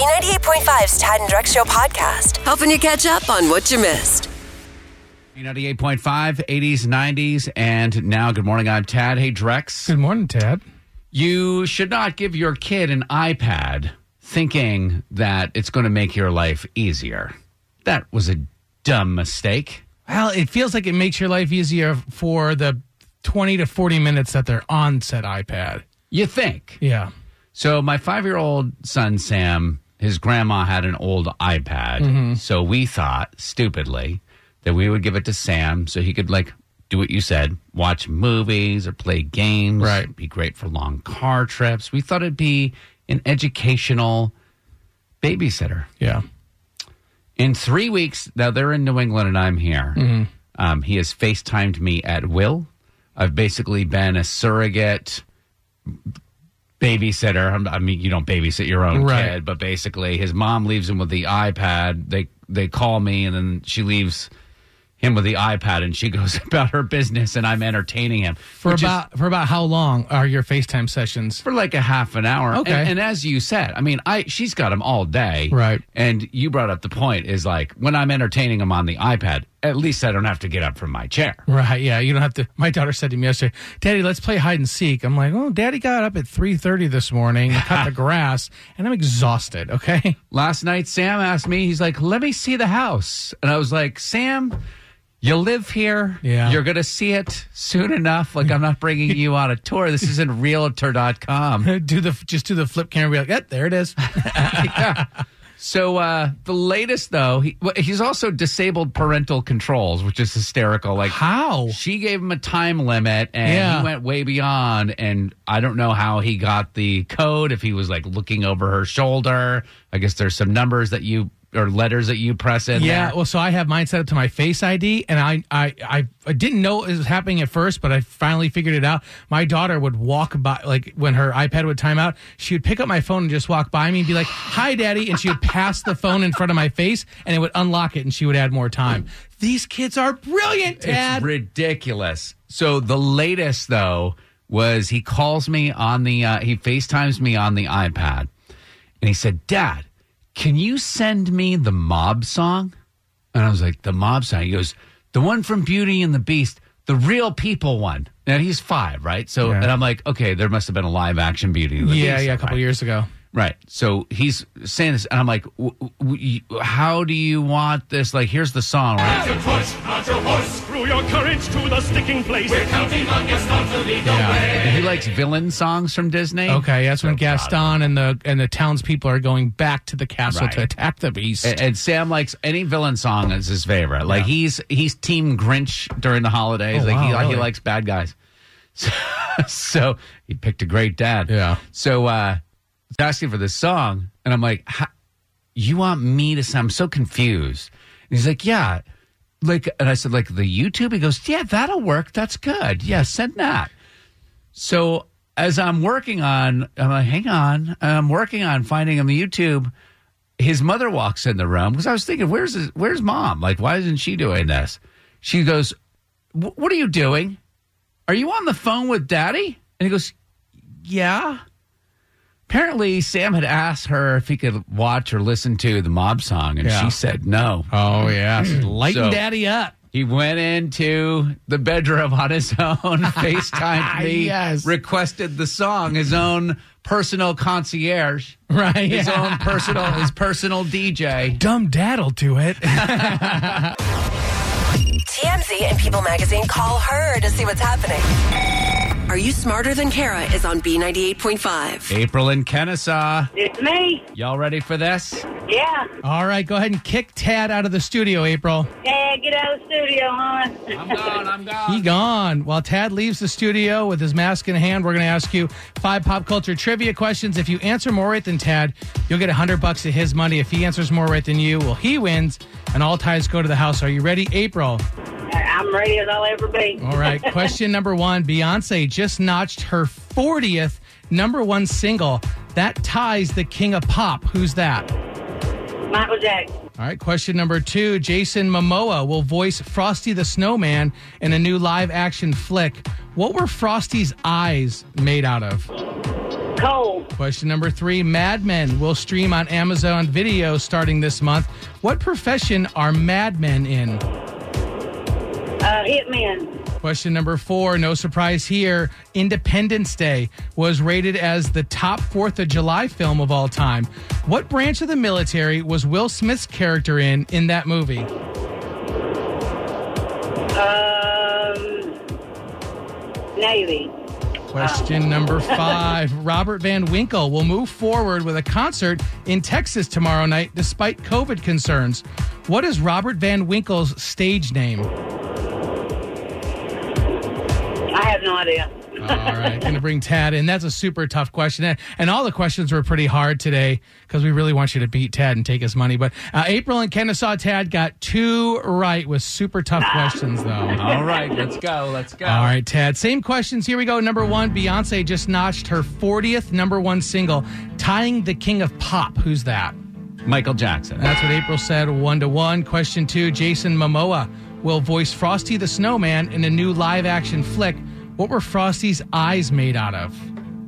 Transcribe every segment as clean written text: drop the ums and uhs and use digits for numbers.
B98.5's Tad and Drex Show podcast, helping you catch up on what you missed. B98.5, 80s, 90s, and now. Good morning, I'm Tad. Hey, Drex. Good morning, Tad. You should not give your kid an iPad thinking that it's going to make your life easier. That was a dumb mistake. Well, it feels like it makes your life easier for the 20 to 40 minutes that they're on said iPad. You think? Yeah. So my 5-year-old son, Sam, his grandma had an old iPad. Mm-hmm. So we thought, stupidly, that we would give it to Sam so he could, like, do what you said, watch movies or play games. Right. It'd be great for long car trips. We thought it'd be an educational babysitter. Yeah. In 3 weeks, now they're in New England and I'm here. Mm-hmm. He has FaceTimed me at will. I've basically been a surrogate babysitter. I mean, you don't babysit your own kid, but basically his mom leaves him with the iPad. They call me, and then she leaves him with the iPad, and she goes about her business, and I'm entertaining him. For about how long are your FaceTime sessions? For like a half an hour. Okay. And as you said, I mean, she's got him all day. Right. And you brought up the point is, like, when I'm entertaining him on the iPad, at least I don't have to get up from my chair. Right, yeah, you don't have to. My daughter said to me yesterday, Daddy, let's play hide and seek. I'm like, oh, Daddy got up at 3:30 this morning, cut the grass, and I'm exhausted, okay? Last night, Sam asked me, he's like, let me see the house. And I was like, Sam, you live here. Yeah. You're going to see it soon enough. Like, I'm not bringing you on a tour. This isn't Realtor.com. Just do the flip camera and be like, oh, there it is. Yeah. So the latest, though, he's also disabled parental controls, which is hysterical. Like, how? She gave him a time limit, and he went way beyond. And I don't know how he got the code, if he was, like, looking over her shoulder. I guess there's some numbers that you or letters that you press in there. Yeah, well, so I have mine set up to my Face ID, and I didn't know it was happening at first, but I finally figured it out. My daughter would walk by, like, when her iPad would time out, she would pick up my phone and just walk by me and be like, hi, Daddy, and she would pass the phone in front of my face, and it would unlock it, and she would add more time. These kids are brilliant, Dad. It's ridiculous. So the latest, though, was he calls me on the, he FaceTimes me on the iPad, and he said, Dad, can you send me the mob song? And I was like, the mob song? He goes, the one from Beauty and the Beast, the real people one. Now, he's 5, right? So, yeah. And I'm like, okay, there must have been a live-action Beauty and the Beast. Yeah, a couple years ago. Right. So he's saying this, and I'm like, how do you want this? Like, here's the song, right? Not your horse, screw your courage to the sticking place. We're counting on Gaston to lead the way. And he likes villain songs from Disney. Okay, that's when Gaston and the townspeople are going back to the castle to attack the beast. And Sam likes any villain song as his favorite. Like, he's Team Grinch during the holidays. Oh, like, he likes bad guys. So he picked a great dad. Yeah. So, asking for this song, and I'm like, you want me to sound? I'm so confused. And he's like, yeah. Like, and I said, like, the YouTube? He goes, yeah, that'll work. That's good. Yeah, send that. So as I'm working on, I'm like, hang on. I'm working on finding him the YouTube. His mother walks in the room, because I was thinking, where's Mom? Like, why isn't she doing this? She goes, what are you doing? Are you on the phone with Daddy? And he goes, yeah. Apparently, Sam had asked her if he could watch or listen to the mob song, and she said no. Oh, yeah. Lighten Daddy up. He went into the bedroom on his own, FaceTimed me, requested the song, his own personal concierge. Right. His own personal DJ. Dumb dad'll do it. TMZ and People Magazine call her to see what's happening. Are You Smarter Than Kara is on B98.5. April and Kennesaw. It's me. Y'all ready for this? Yeah. All right, go ahead and kick Tad out of the studio, April. Hey, get out of the studio, hon. I'm gone. He gone. While Tad leaves the studio with his mask in hand, we're going to ask you 5 pop culture trivia questions. If you answer more right than Tad, you'll get $100 of his money. If he answers more right than you, well, he wins, and all ties go to the house. Are you ready, April? I'm ready as I'll ever be. All right. Question number 1. Beyonce just notched her 40th #1 single. That ties the king of pop. Who's that? Michael Jackson. All right. Question number 2. Jason Momoa will voice Frosty the Snowman in a new live action flick. What were Frosty's eyes made out of? cold. Question number 3, Mad Men will stream on Amazon Video starting this month. What profession are Mad Men in? Hitman. Question number 4, no surprise here, Independence Day was rated as the top 4th of July film of all time. What branch of the military was Will Smith's character in that movie? Navy. Question number 5, Robert Van Winkle will move forward with a concert in Texas tomorrow night despite COVID concerns. What is Robert Van Winkle's stage name? I have no idea. All right, going to bring Tad in. That's a super tough question. And all the questions were pretty hard today because we really want you to beat Tad and take his money. But April and Kennesaw Tad got 2 right with super tough questions, though. All right, let's go. Let's go. All right, Tad. Same questions. Here we go. Number 1, Beyonce just notched her 40th #1 single, tying the king of pop. Who's that? Michael Jackson. That's what April said, 1-1. Question 2, Jason Momoa will voice Frosty the Snowman in a new live-action flick. What were Frosty's eyes made out of?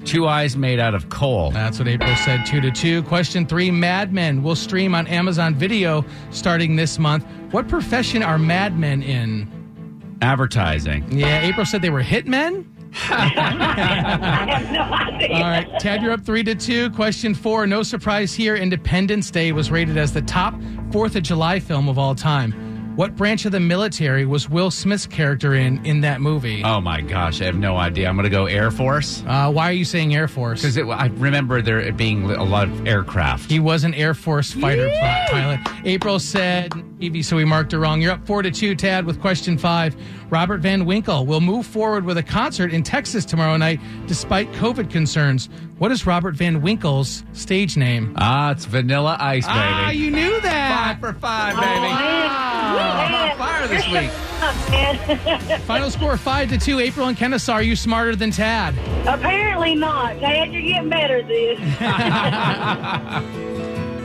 2 eyes made out of coal. That's what April said, 2-2. Question 3, Mad Men will stream on Amazon Video starting this month. What profession are Mad Men in? Advertising. Yeah, April said they were hitmen? I have no idea. All right, Tad, you're up 3-2. Question 4, no surprise here, Independence Day was rated as the top 4th of July film of all time. What branch of the military was Will Smith's character in that movie? Oh, my gosh. I have no idea. I'm going to go Air Force. Why are you saying Air Force? Because I remember there being a lot of aircraft. He was an Air Force fighter pilot. April said Evie, so we marked her wrong. You're up 4-2, Tad, with question 5. Robert Van Winkle will move forward with a concert in Texas tomorrow night despite COVID concerns. What is Robert Van Winkle's stage name? It's Vanilla Ice, baby. Ah, you knew that. 5 for 5, baby. Wow. I'm on fire this week. Final score 5-2. April and Kennesaw, are you smarter than Tad? Apparently not. Tad, you're getting better at this.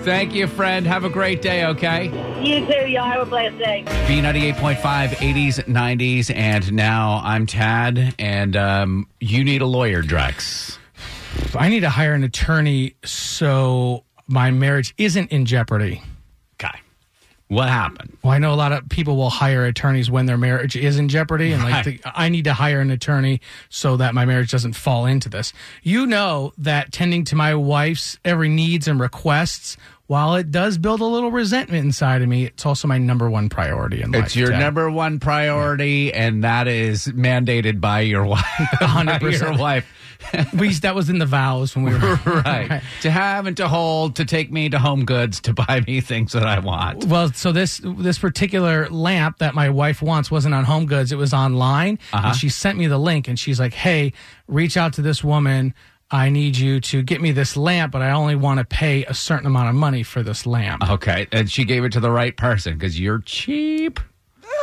Thank you, friend. Have a great day, okay? You too, y'all. Have a blessed day. B98.5, 80s, 90s, and now I'm Tad, and you need a lawyer, Drex. I need to hire an attorney so my marriage isn't in jeopardy. Okay. What happened? Well, I know a lot of people will hire attorneys when their marriage is in jeopardy. And like, I need to hire an attorney so that my marriage doesn't fall into this. You know that tending to my wife's every needs and requests, while it does build a little resentment inside of me, it's also my #1 priority in life. It's your #1 priority, and that is mandated by your wife. 100%. Your wife. At least that was in the vows when we were right. To have and to hold, to take me to Home Goods, to buy me things that I want. Well, so this particular lamp that my wife wants wasn't on Home Goods. It was online. And she sent me the link, and she's like, hey, reach out to this woman. I need you to get me this lamp, but I only want to pay a certain amount of money for this lamp. Okay. And she gave it to the right person because you're cheap.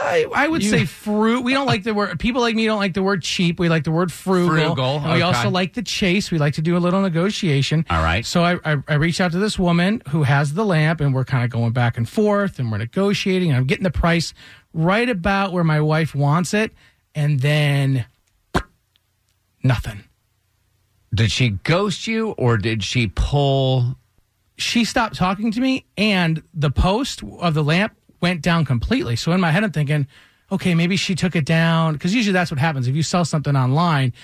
I would say fruit. We don't like the word. People like me don't like the word cheap. We like the word frugal. And we also like the chase. We like to do a little negotiation. All right. So I reached out to this woman who has the lamp, and we're kind of going back and forth, and we're negotiating. And I'm getting the price right about where my wife wants it, and then nothing. Did she ghost you, or did she pull? She stopped talking to me, and the post of the lamp went down completely. So in my head, I'm thinking, okay, maybe she took it down. Because usually that's what happens. If you sell something online,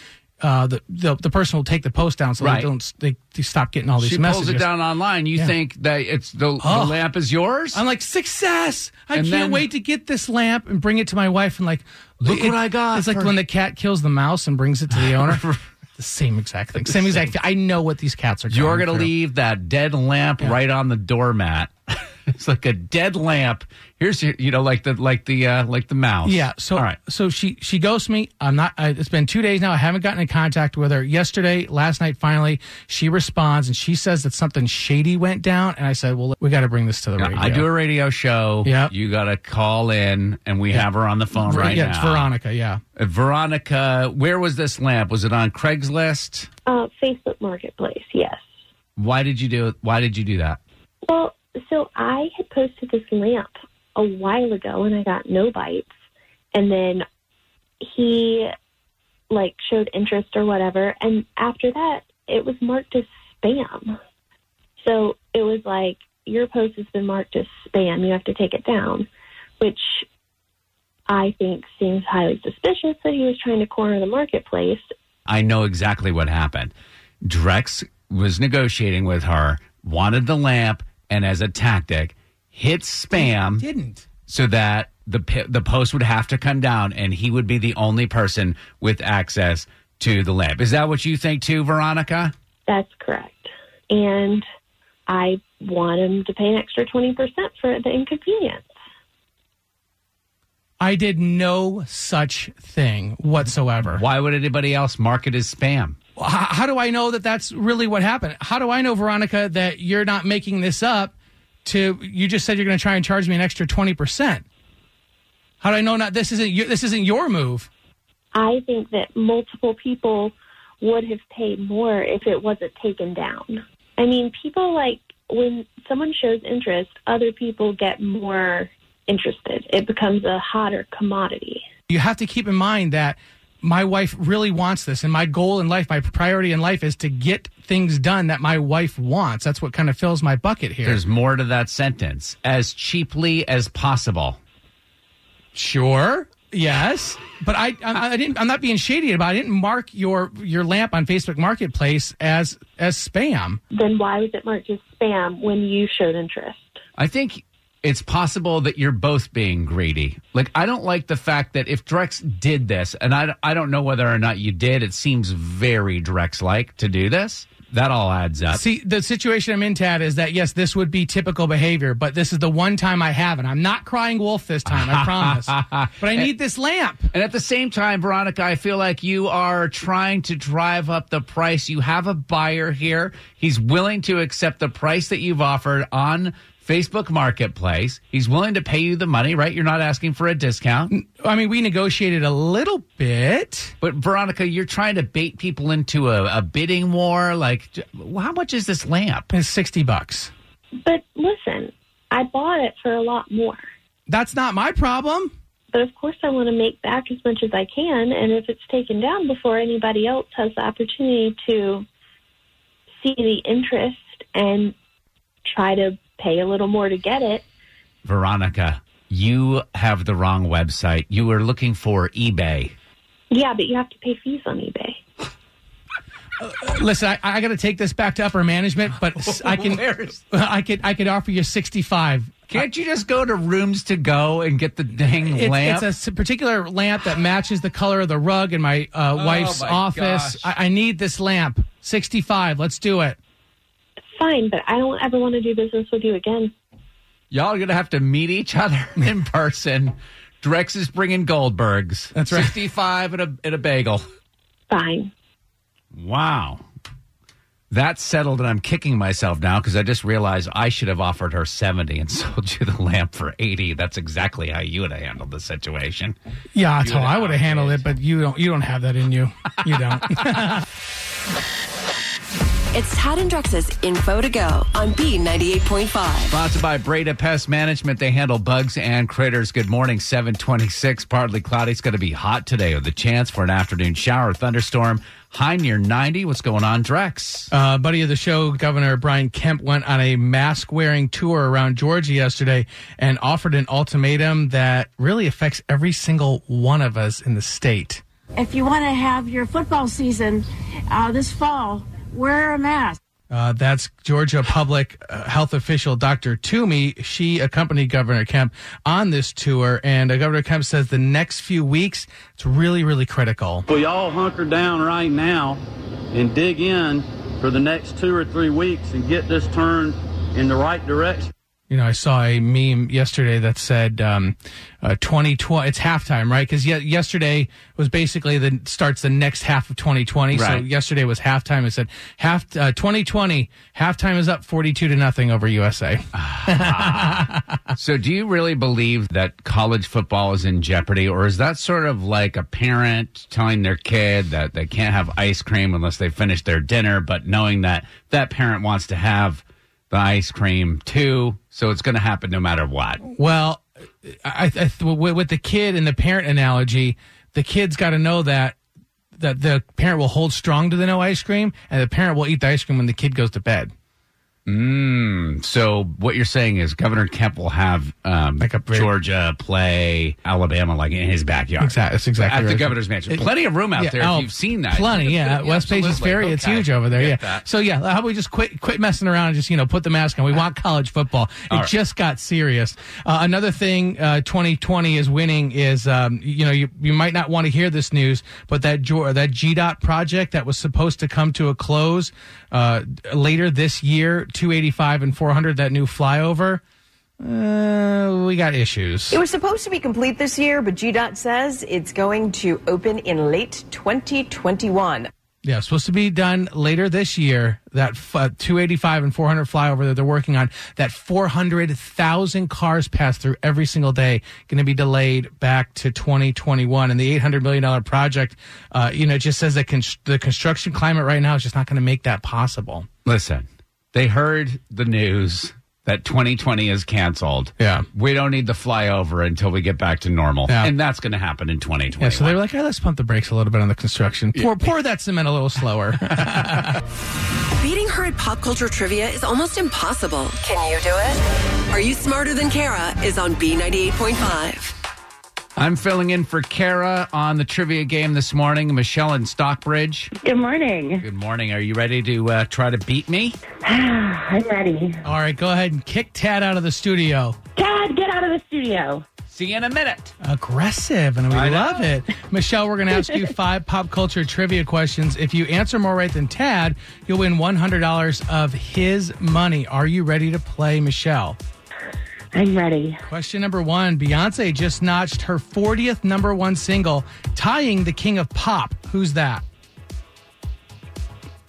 the person will take the post down so they don't they stop getting all these messages. She pulls it down online. You think that it's the lamp is yours? I'm like, success! I can't wait to get this lamp and bring it to my wife. And like, look what I got. It's like when the cat kills the mouse and brings it to the owner. Same exact thing. Same exact thing. I know what these cats are doing. You're going to leave that dead lamp right on the doormat. It's like a dead lamp. Here's your, like the mouse. Yeah. So all right. So she ghosts me. I'm not. It's been 2 days now. I haven't gotten in contact with her. Yesterday, last night, finally, she responds and she says that something shady went down. And I said, well, we got to bring this to the radio. I do a radio show. Yeah. You got to call in, and we have her on the phone right now. It's Veronica. Yeah. Veronica, where was this lamp? Was it on Craigslist? Facebook Marketplace. Yes. Why did you do that? Well. So I had posted this lamp a while ago, and I got no bites. And then he, showed interest or whatever. And after that, it was marked as spam. So it was like, your post has been marked as spam. You have to take it down, which I think seems highly suspicious that he was trying to corner the marketplace. I know exactly what happened. Drex was negotiating with her, wanted the lamp, and as a tactic, hit spam. He didn't. So that the post would have to come down, and he would be the only person with access to the lamp. Is that what you think too, Veronica? That's correct. And I want him to pay an extra 20% for the inconvenience. I did no such thing whatsoever. Why would anybody else mark it as spam? How do I know that that's really what happened? How do I know, Veronica, that you're not making this up? You just said you're going to try and charge me an extra 20%. How do I know this isn't your move? I think that multiple people would have paid more if it wasn't taken down. I mean, people, like, when someone shows interest, other people get more interested. It becomes a hotter commodity. You have to keep in mind that my wife really wants this, and my goal in life, my priority in life, is to get things done that my wife wants. That's what kind of fills my bucket here. There's more to that sentence. As cheaply as possible. Sure. Yes, but I didn't. I'm not being shady about it. I didn't mark your lamp on Facebook Marketplace as spam. Then why was it marked as spam when you showed interest? I think it's possible that you're both being greedy. Like, I don't like the fact that if Drex did this, and I don't know whether or not you did. It seems very Drex-like to do this. That all adds up. See, the situation I'm in, Tad, is that, yes, this would be typical behavior, but this is the one time I haven't. I'm not crying wolf this time, I promise. But I need this lamp. And at the same time, Veronica, I feel like you are trying to drive up the price. You have a buyer here. He's willing to accept the price that you've offered on Facebook Marketplace. He's willing to pay you the money, right? You're not asking for a discount. I mean, we negotiated a little bit. But, Veronica, you're trying to bait people into a bidding war. Like, how much is this lamp? It's $60. But listen, I bought it for a lot more. That's not my problem. But, of course, I want to make back as much as I can. And if it's taken down before anybody else has the opportunity to see the interest and try to pay a little more to get it. Veronica, you have the wrong website. You were looking for eBay. Yeah, but you have to pay fees on eBay. Listen, I got to take this back to upper management, but I could offer you $65. Can't you just go to Rooms to Go and get the dang lamp? It's a particular lamp that matches the color of the rug in my wife's office. I need this lamp. $65. Let's do it. Fine, but I don't ever want to do business with you again. Y'all are going to have to meet each other in person. Drex is bringing Goldbergs. That's right. 65 and a bagel. Fine. Wow. That's settled, and I'm kicking myself now because I just realized I should have offered her 70 and sold you the lamp for 80. That's exactly how you would have handled the situation. Yeah, that's how I would have handled it, but you don't have that in you. You don't. It's Tad and Drex's Info to Go on B98.5. Sponsored by Breda Pest Management. They handle bugs and critters. Good morning, 726. Partly cloudy. It's going to be hot today with the chance for an afternoon shower or thunderstorm. High near 90. What's going on, Drex? Buddy of the show, Governor Brian Kemp, went on a mask-wearing tour around Georgia yesterday and offered an ultimatum that really affects every single one of us in the state. If you want to have your football season this fall, wear a mask. That's Georgia public health official Dr. Toomey. She accompanied Governor Kemp on this tour, and Governor Kemp says the next few weeks, it's really, really critical. Well, y'all hunker down right now and dig in for the next 2 or 3 weeks and get this turned in the right direction. You know, I saw a meme yesterday that said 2020, it's halftime, right? Because yesterday was basically starts the next half of 2020. Right. So yesterday was halftime. It said 2020, halftime is up 42-0 over USA. So do you really believe that college football is in jeopardy? Or is that sort of like a parent telling their kid that they can't have ice cream unless they finish their dinner, but knowing that that parent wants to have the ice cream, too, so it's going to happen no matter what? Well, with the kid and the parent analogy, the kid's got to know that the parent will hold strong to the no ice cream, and the parent will eat the ice cream when the kid goes to bed. So what you're saying is Governor Kemp will have like Georgia play Alabama like in his backyard. Exactly. That's exactly at right. The governor's mansion. Plenty of room out there. If you've seen that. Plenty, yeah. West Pages Ferry, okay. It's huge over there. Yeah. So yeah, how about we just quit messing around and just put the mask on? We want college football. It just got serious. Another thing 2020 is winning is you might not want to hear this news, but that GDOT project that was supposed to come to a close later this year. 285 and 400, that new flyover, we got issues. It was supposed to be complete this year, but GDOT says it's going to open in late 2021. Yeah, supposed to be done later this year. That 285 and 400 flyover that they're working on, that 400,000 cars pass through every single day, going to be delayed back to 2021. And the $800 million project, just says that the construction climate right now is just not going to make that possible. Listen. They heard the news that 2020 is canceled. Yeah. We don't need the flyover until we get back to normal. Yeah. And that's going to happen in 2020. Yeah, so they were like, let's pump the brakes a little bit on the construction. Yeah. Pour that cement a little slower. Beating her at pop culture trivia is almost impossible. Can you do it? Are You Smarter Than Kara is on B98.5. I'm filling in for Kara on the trivia game this morning. Michelle in Stockbridge. Good morning. Good morning. Are you ready to try to beat me? I'm ready. All right, go ahead and kick Tad out of the studio. Tad, get out of the studio. See you in a minute. Aggressive, and I love it. Michelle, we're going to ask you 5 pop culture trivia questions. If you answer more right than Tad, you'll win $100 of his money. Are you ready to play, Michelle? I'm ready. Question number 1. Beyonce just notched her 40th number one single, tying the king of pop. Who's that?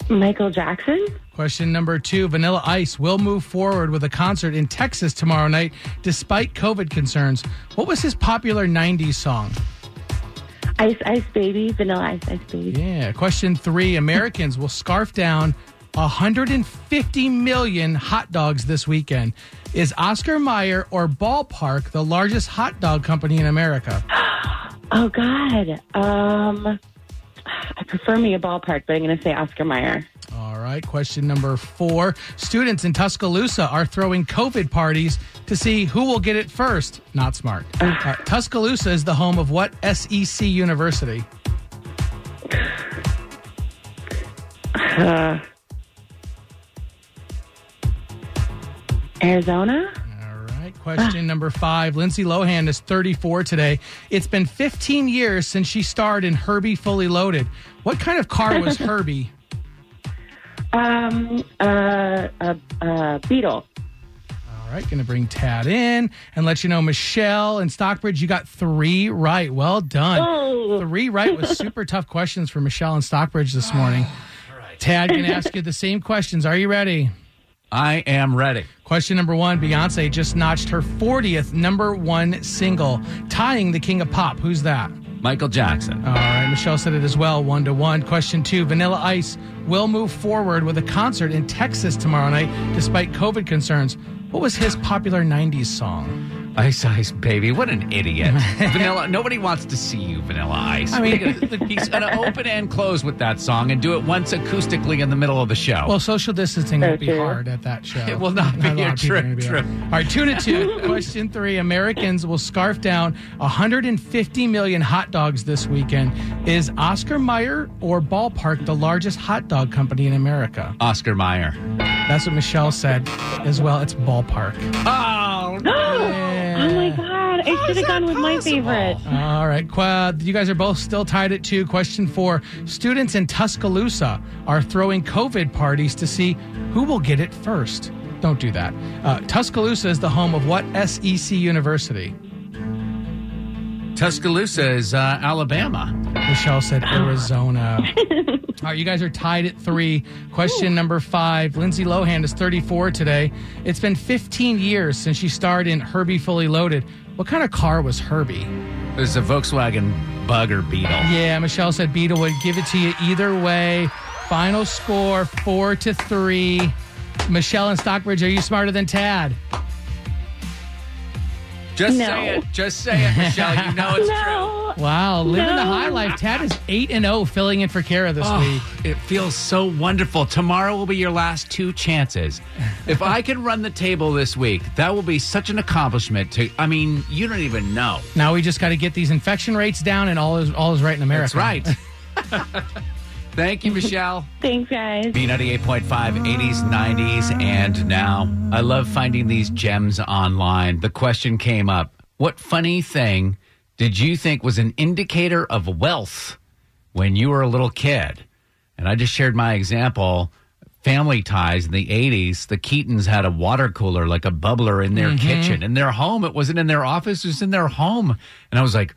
Michael Jackson. Question number 2. Vanilla Ice will move forward with a concert in Texas tomorrow night, despite COVID concerns. What was his popular 90s song? Ice Ice Baby. Vanilla Ice Ice Baby. Yeah. Question 3. Americans will scarf down 150 million hot dogs this weekend. Is Oscar Mayer or Ballpark the largest hot dog company in America? Oh, God. I prefer me a Ballpark, but I'm going to say Oscar Mayer. All right. Question number 4. Students in Tuscaloosa are throwing COVID parties to see who will get it first. Not smart. Tuscaloosa is the home of what SEC university? Arizona. All right. Question number 5. Lindsay Lohan is 34 today. It's been 15 years since she starred in Herbie Fully Loaded. What kind of car was Herbie? Beetle. All right. Going to bring Tad in and let you know, Michelle in Stockbridge, you got 3 right. Well done. Oh. 3 right was super tough questions for Michelle in Stockbridge this morning. All right. Tad, going to ask you the same questions. Are you ready? I am ready. Question number 1. Beyonce just notched her 40th number one single, tying the king of pop. Who's that? Michael Jackson. All right. Michelle said it as well, 1-1. Question 2. Vanilla Ice will move forward with a concert in Texas tomorrow night, despite COVID concerns. What was his popular 90s song? Ice Ice Baby. What an idiot. Vanilla. Nobody wants to see you, Vanilla Ice. I mean, he's going to open and close with that song and do it once acoustically in the middle of the show. Well, social distancing will be hard at that show. It will not be a trip. All right, 2-2. Question 3. Americans will scarf down 150 million hot dogs this weekend. Is Oscar Mayer or Ballpark the largest hot dog company in America? Oscar Mayer. That's what Michelle said as well. It's Ballpark. Oh, no. Oh, my God. I should have gone with my favorite. All right. You guys are both still tied at 2. Question 4. Students in Tuscaloosa are throwing COVID parties to see who will get it first. Don't do that. Tuscaloosa is the home of what SEC university? Tuscaloosa is Alabama. Michelle said Arizona. All right, you guys are tied at 3. Question number 5. Lindsay Lohan is 34 today. It's been 15 years since she starred in Herbie Fully Loaded. What kind of car was Herbie? It was a Volkswagen Bug or Beetle. Yeah, Michelle said Beetle. Would give it to you either way. Final score, 4-3. Michelle in Stockbridge, are you smarter than Tad? Just say it, Michelle. You know it's true. Wow, living the high life. Tad is 8-0 filling in for Kara this week. It feels so wonderful. Tomorrow will be your last two chances. If I can run the table this week, that will be such an accomplishment. You don't even know. Now we just got to get these infection rates down, and all is right in America. That's right. Thank you, Michelle. Thanks, guys. B98.5, 80s, 90s, and now. I love finding these gems online. The question came up, what funny thing did you think was an indicator of wealth when you were a little kid? And I just shared my example, family ties in the 80s. The Keatons had a water cooler, like a bubbler in their kitchen. In their home, it wasn't in their office, it was in their home. And I was like,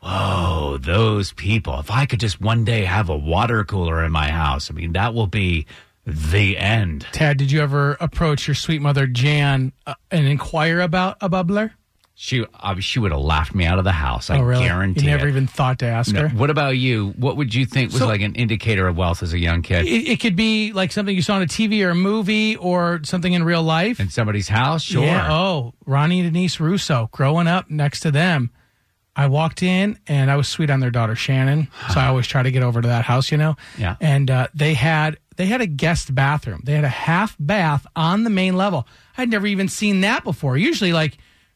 whoa, those people. If I could just one day have a water cooler in my house, that will be the end. Tad, did you ever approach your sweet mother, Jan, and inquire about a bubbler? She would have laughed me out of the house. I guarantee it. You never even thought to ask her? What about you? What would you think was like an indicator of wealth as a young kid? It could be like something you saw on a TV or a movie or something in real life. In somebody's house? Sure. Yeah. Oh, Ronnie and Denise Russo, growing up next to them. I walked in, and I was sweet on their daughter, Shannon, so I always try to get over to that house, Yeah. And they had a guest bathroom. They had a half bath on the main level. I'd never even seen that before. Usually,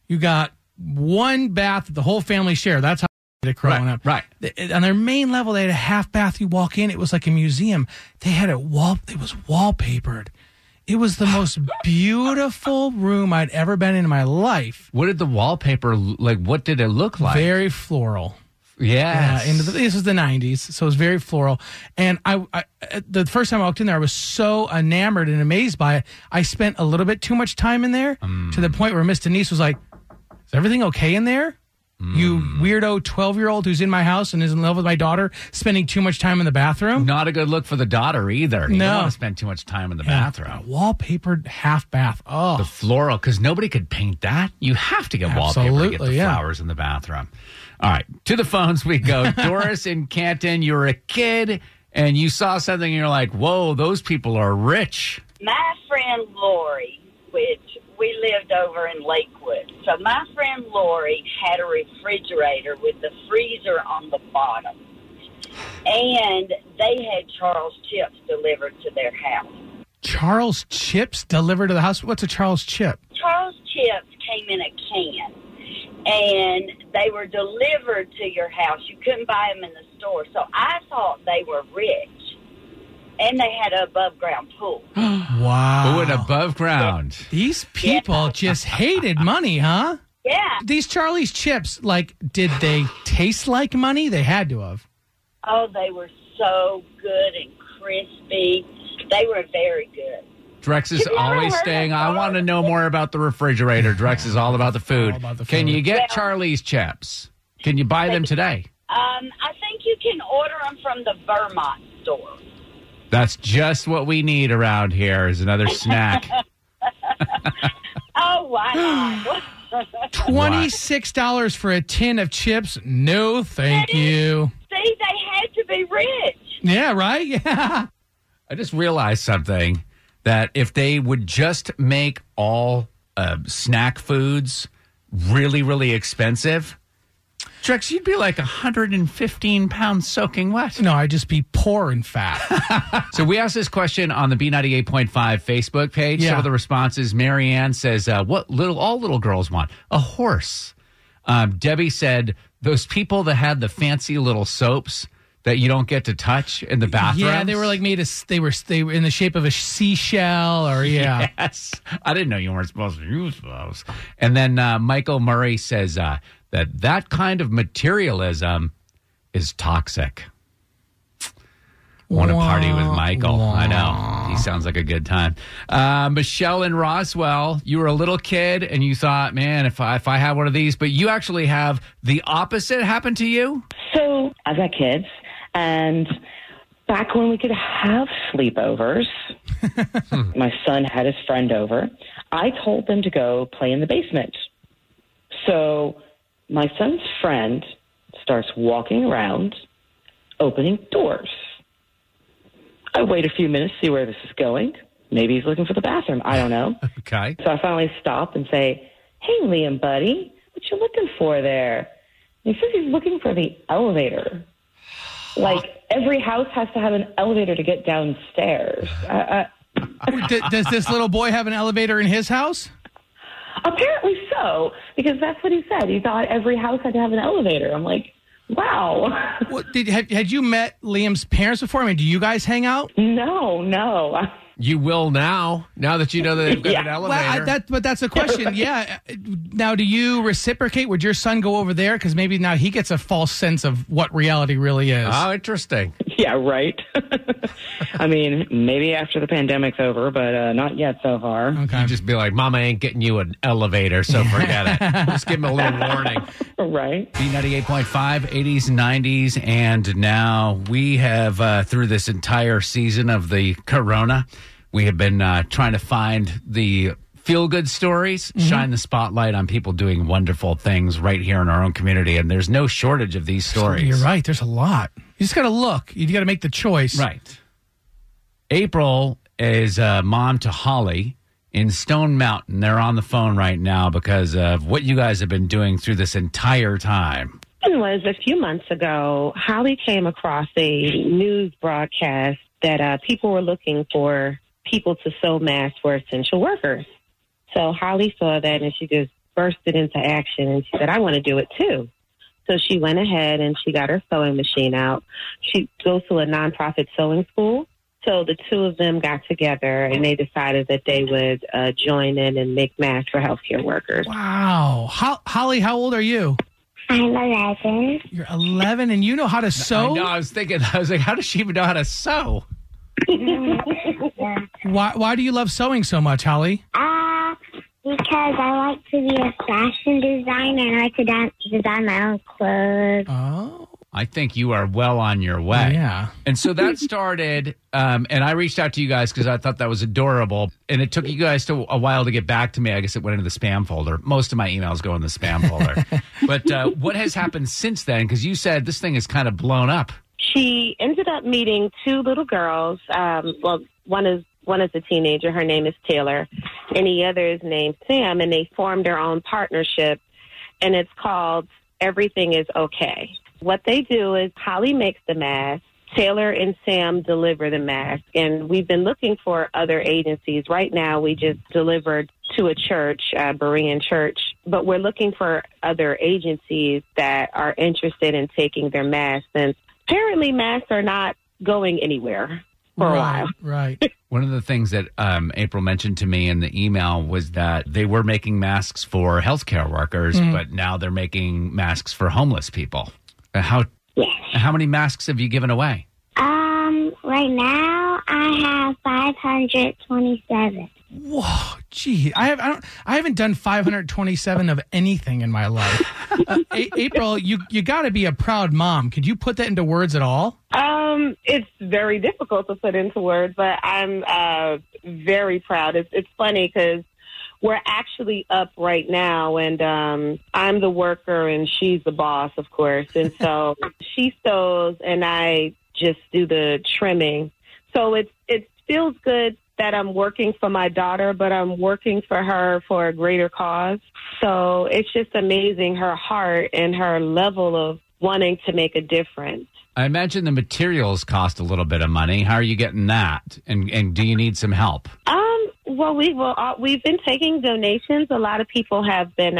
you got one bath that the whole family share. That's how I did it growing up. Right. On their main level, they had a half bath. You walk in, it was like a museum. They had it was wallpapered. It was the most beautiful room I'd ever been in my life. What did the wallpaper what did it look like? Very floral. Yes. Yeah. This was the 90s, so it was very floral. And I the first time I walked in there, I was so enamored and amazed by it. I spent a little bit too much time in there to the point where Miss Denise was like, is everything okay in there? You weirdo 12-year-old who's in my house and is in love with my daughter, spending too much time in the bathroom. Not a good look for the daughter either. You don't want to spend too much time in the bathroom. Wallpapered half bath. Oh, the floral, because nobody could paint that. You have to get wallpaper to get the flowers in the bathroom. All right, to the phones we go. Doris in Canton, you're a kid and you saw something and you're like, whoa, those people are rich. My friend Lori, we lived over in Lakewood. So my friend Lori had a refrigerator with the freezer on the bottom. And they had Charles Chips delivered to their house. Charles Chips delivered to the house? What's a Charles Chip? Charles Chips came in a can. And they were delivered to your house. You couldn't buy them in the store. So I thought they were rich. And they had an above-ground pool. Wow. Oh, an above-ground. Yeah. These people just hated money, huh? Yeah. These Charlie's Chips, did they taste like money? They had to have. Oh, they were so good and crispy. They were very good. Drex is always saying, I want to know more about the refrigerator. Drex is all about the food. Can you get Charlie's Chips? Can you buy them today? I think you can order them from the Vermont store. That's just what we need around here is another snack. Oh, wow. $26 for a tin of chips? No, thank you. See, they had to be rich. Yeah, right? Yeah. I just realized something, that if they would just make all snack foods really, really expensive... Drex, you'd be like 115 pounds soaking wet. No, I'd just be poor and fat. So we asked this question on the B98.5 Facebook page. Yeah. Some of the responses, Marianne says, what all little girls want? A horse. Debbie said, those people that had the fancy little soaps that you don't get to touch in the bathroom. Yeah, they were they were in the shape of a seashell or Yes. I didn't know you weren't supposed to use those. And then Michael Murray says... That kind of materialism is toxic. Want to party with Michael. Wah. I know. He sounds like a good time. Michelle and Roswell, you were a little kid and you thought, man, if I had one of these, but you actually have the opposite happen to you? So I got kids, and back when we could have sleepovers, my son had his friend over. I told them to go play in the basement. So... my son's friend starts walking around, opening doors. I wait a few minutes, see where this is going. Maybe he's looking for the bathroom. I don't know. Okay. So I finally stop and say, hey, Liam, buddy, what you looking for there? And he says he's looking for the elevator. Like, every house has to have an elevator to get downstairs. Does this little boy have an elevator in his house? Apparently so, because that's what he said. He thought every house had to have an elevator. I'm like, wow. Well, had you met Liam's parents before? I mean, do you guys hang out? No. You will now that you know that they've got an elevator. Well, but that's the question. Right. Yeah. Now, do you reciprocate? Would your son go over there? Because maybe now he gets a false sense of what reality really is. Oh, interesting. Yeah, right. I mean, maybe after the pandemic's over, but not yet so far. Okay. You just be like, Mama ain't getting you an elevator, so forget it. Just give him a little warning. Right. B98.5, 80s, 90s, and now we have, through this entire season of the corona, we have been trying to find the feel-good stories, mm-hmm. shine the spotlight on people doing wonderful things right here in our own community, and there's no shortage of these stories. You're right. There's a lot. You just got to look. You got to make the choice. Right. April is mom to Holly in Stone Mountain. They're on the phone right now because of what you guys have been doing through this entire time. It was a few months ago, Holly came across a news broadcast that people were looking for people to sew masks for essential workers. So Holly saw that and she just bursted into action and she said, I want to do it too. So she went ahead and she got her sewing machine out. She goes to a nonprofit sewing school. So the two of them got together and they decided that they would join in and make masks for healthcare workers. Wow. Holly, how old are you? I'm 11. You're 11 and you know how to sew? No, I was thinking, I was like, how does she even know how to sew? Why do you love sewing so much, Holly? Because I like to be a fashion designer and I like to design my own clothes. Oh. I think you are well on your way. Oh, yeah. And so that started, and I reached out to you guys because I thought that was adorable. And it took you guys a while to get back to me. I guess it went into the spam folder. Most of my emails go in the spam folder. But what has happened since then? Because you said this thing is kind of blown up. She ended up meeting two little girls. One is a teenager. Her name is Taylor. And the other is named Sam. And they formed their own partnership. And it's called Everything is Okay. What they do is Holly makes the mask, Taylor and Sam deliver the mask, and we've been looking for other agencies. Right now, we just delivered to a church, a Berean church, but we're looking for other agencies that are interested in taking their masks, and apparently masks are not going anywhere for a while. Right. One of the things that April mentioned to me in the email was that they were making masks for healthcare workers, mm-hmm. but now they're making masks for homeless people. How many masks have you given away? Right now I have 527. Whoa, gee, I haven't done 527 of anything in my life. April, you got to be a proud mom. Could you put that into words at all? It's very difficult to put into words, but I'm very proud. It's funny because we're actually up right now, and I'm the worker, and she's the boss, of course. And so she sews, and I just do the trimming. So it feels good that I'm working for my daughter, but I'm working for her for a greater cause. So it's just amazing, her heart and her level of wanting to make a difference. I imagine the materials cost a little bit of money. How are you getting that? And do you need some help? Well, we've been taking donations. A lot of people have been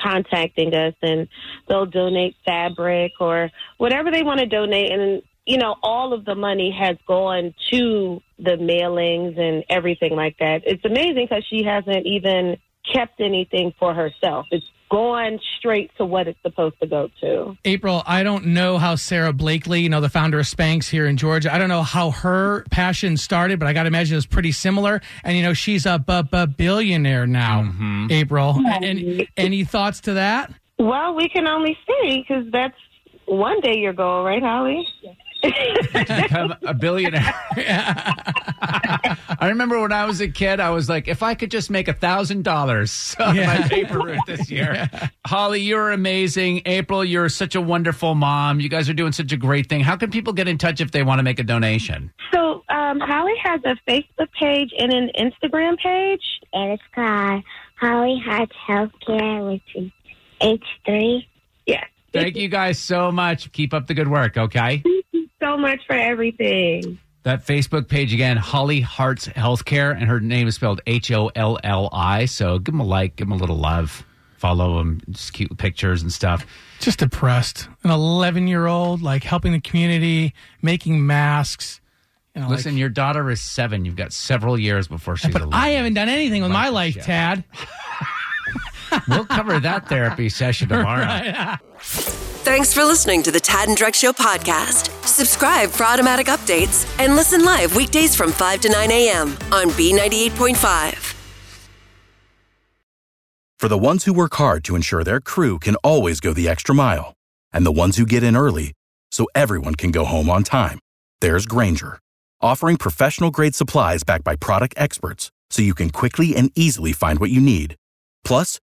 contacting us, and they'll donate fabric or whatever they want to donate. And, you know, all of the money has gone to the mailings and everything like that. It's amazing because she hasn't even kept anything for herself. It's going straight to what it's supposed to go to. April, I don't know how Sarah Blakely, the founder of Spanx here in Georgia, I don't know how her passion started, but I got to imagine it's pretty similar. And, she's a billionaire now, mm-hmm. April. And any thoughts to that? Well, we can only see because that's one day your goal, right, Holly? Yes. Become a billionaire. I remember when I was a kid, I was like, if I could just make $1,000 on my paper route this year. Yeah. Holly, you're amazing. April, you're such a wonderful mom. You guys are doing such a great thing. How can people get in touch if they want to make a donation? So Holly has a Facebook page and an Instagram page. And it's called Holly Hearts Healthcare with H3. Yeah. Thank you guys so much. Keep up the good work, okay? Thank you so much for everything. That Facebook page again, Holly Hearts Healthcare, and her name is spelled Holli. So give them a like, give them a little love, follow them, just cute pictures and stuff. Just depressed. An 11-year-old, like helping the community, making masks. You know, listen, like, your daughter is 7. You've got several years before she's 11. I haven't done anything with my life, shit. Tad. We'll cover that therapy session tomorrow. Right. Thanks for listening to the Tad and Drex Show podcast. Subscribe for automatic updates and listen live weekdays from 5 to 9 a.m. on B98.5. For the ones who work hard to ensure their crew can always go the extra mile, and the ones who get in early so everyone can go home on time, there's Grainger, offering professional-grade supplies backed by product experts so you can quickly and easily find what you need. Plus,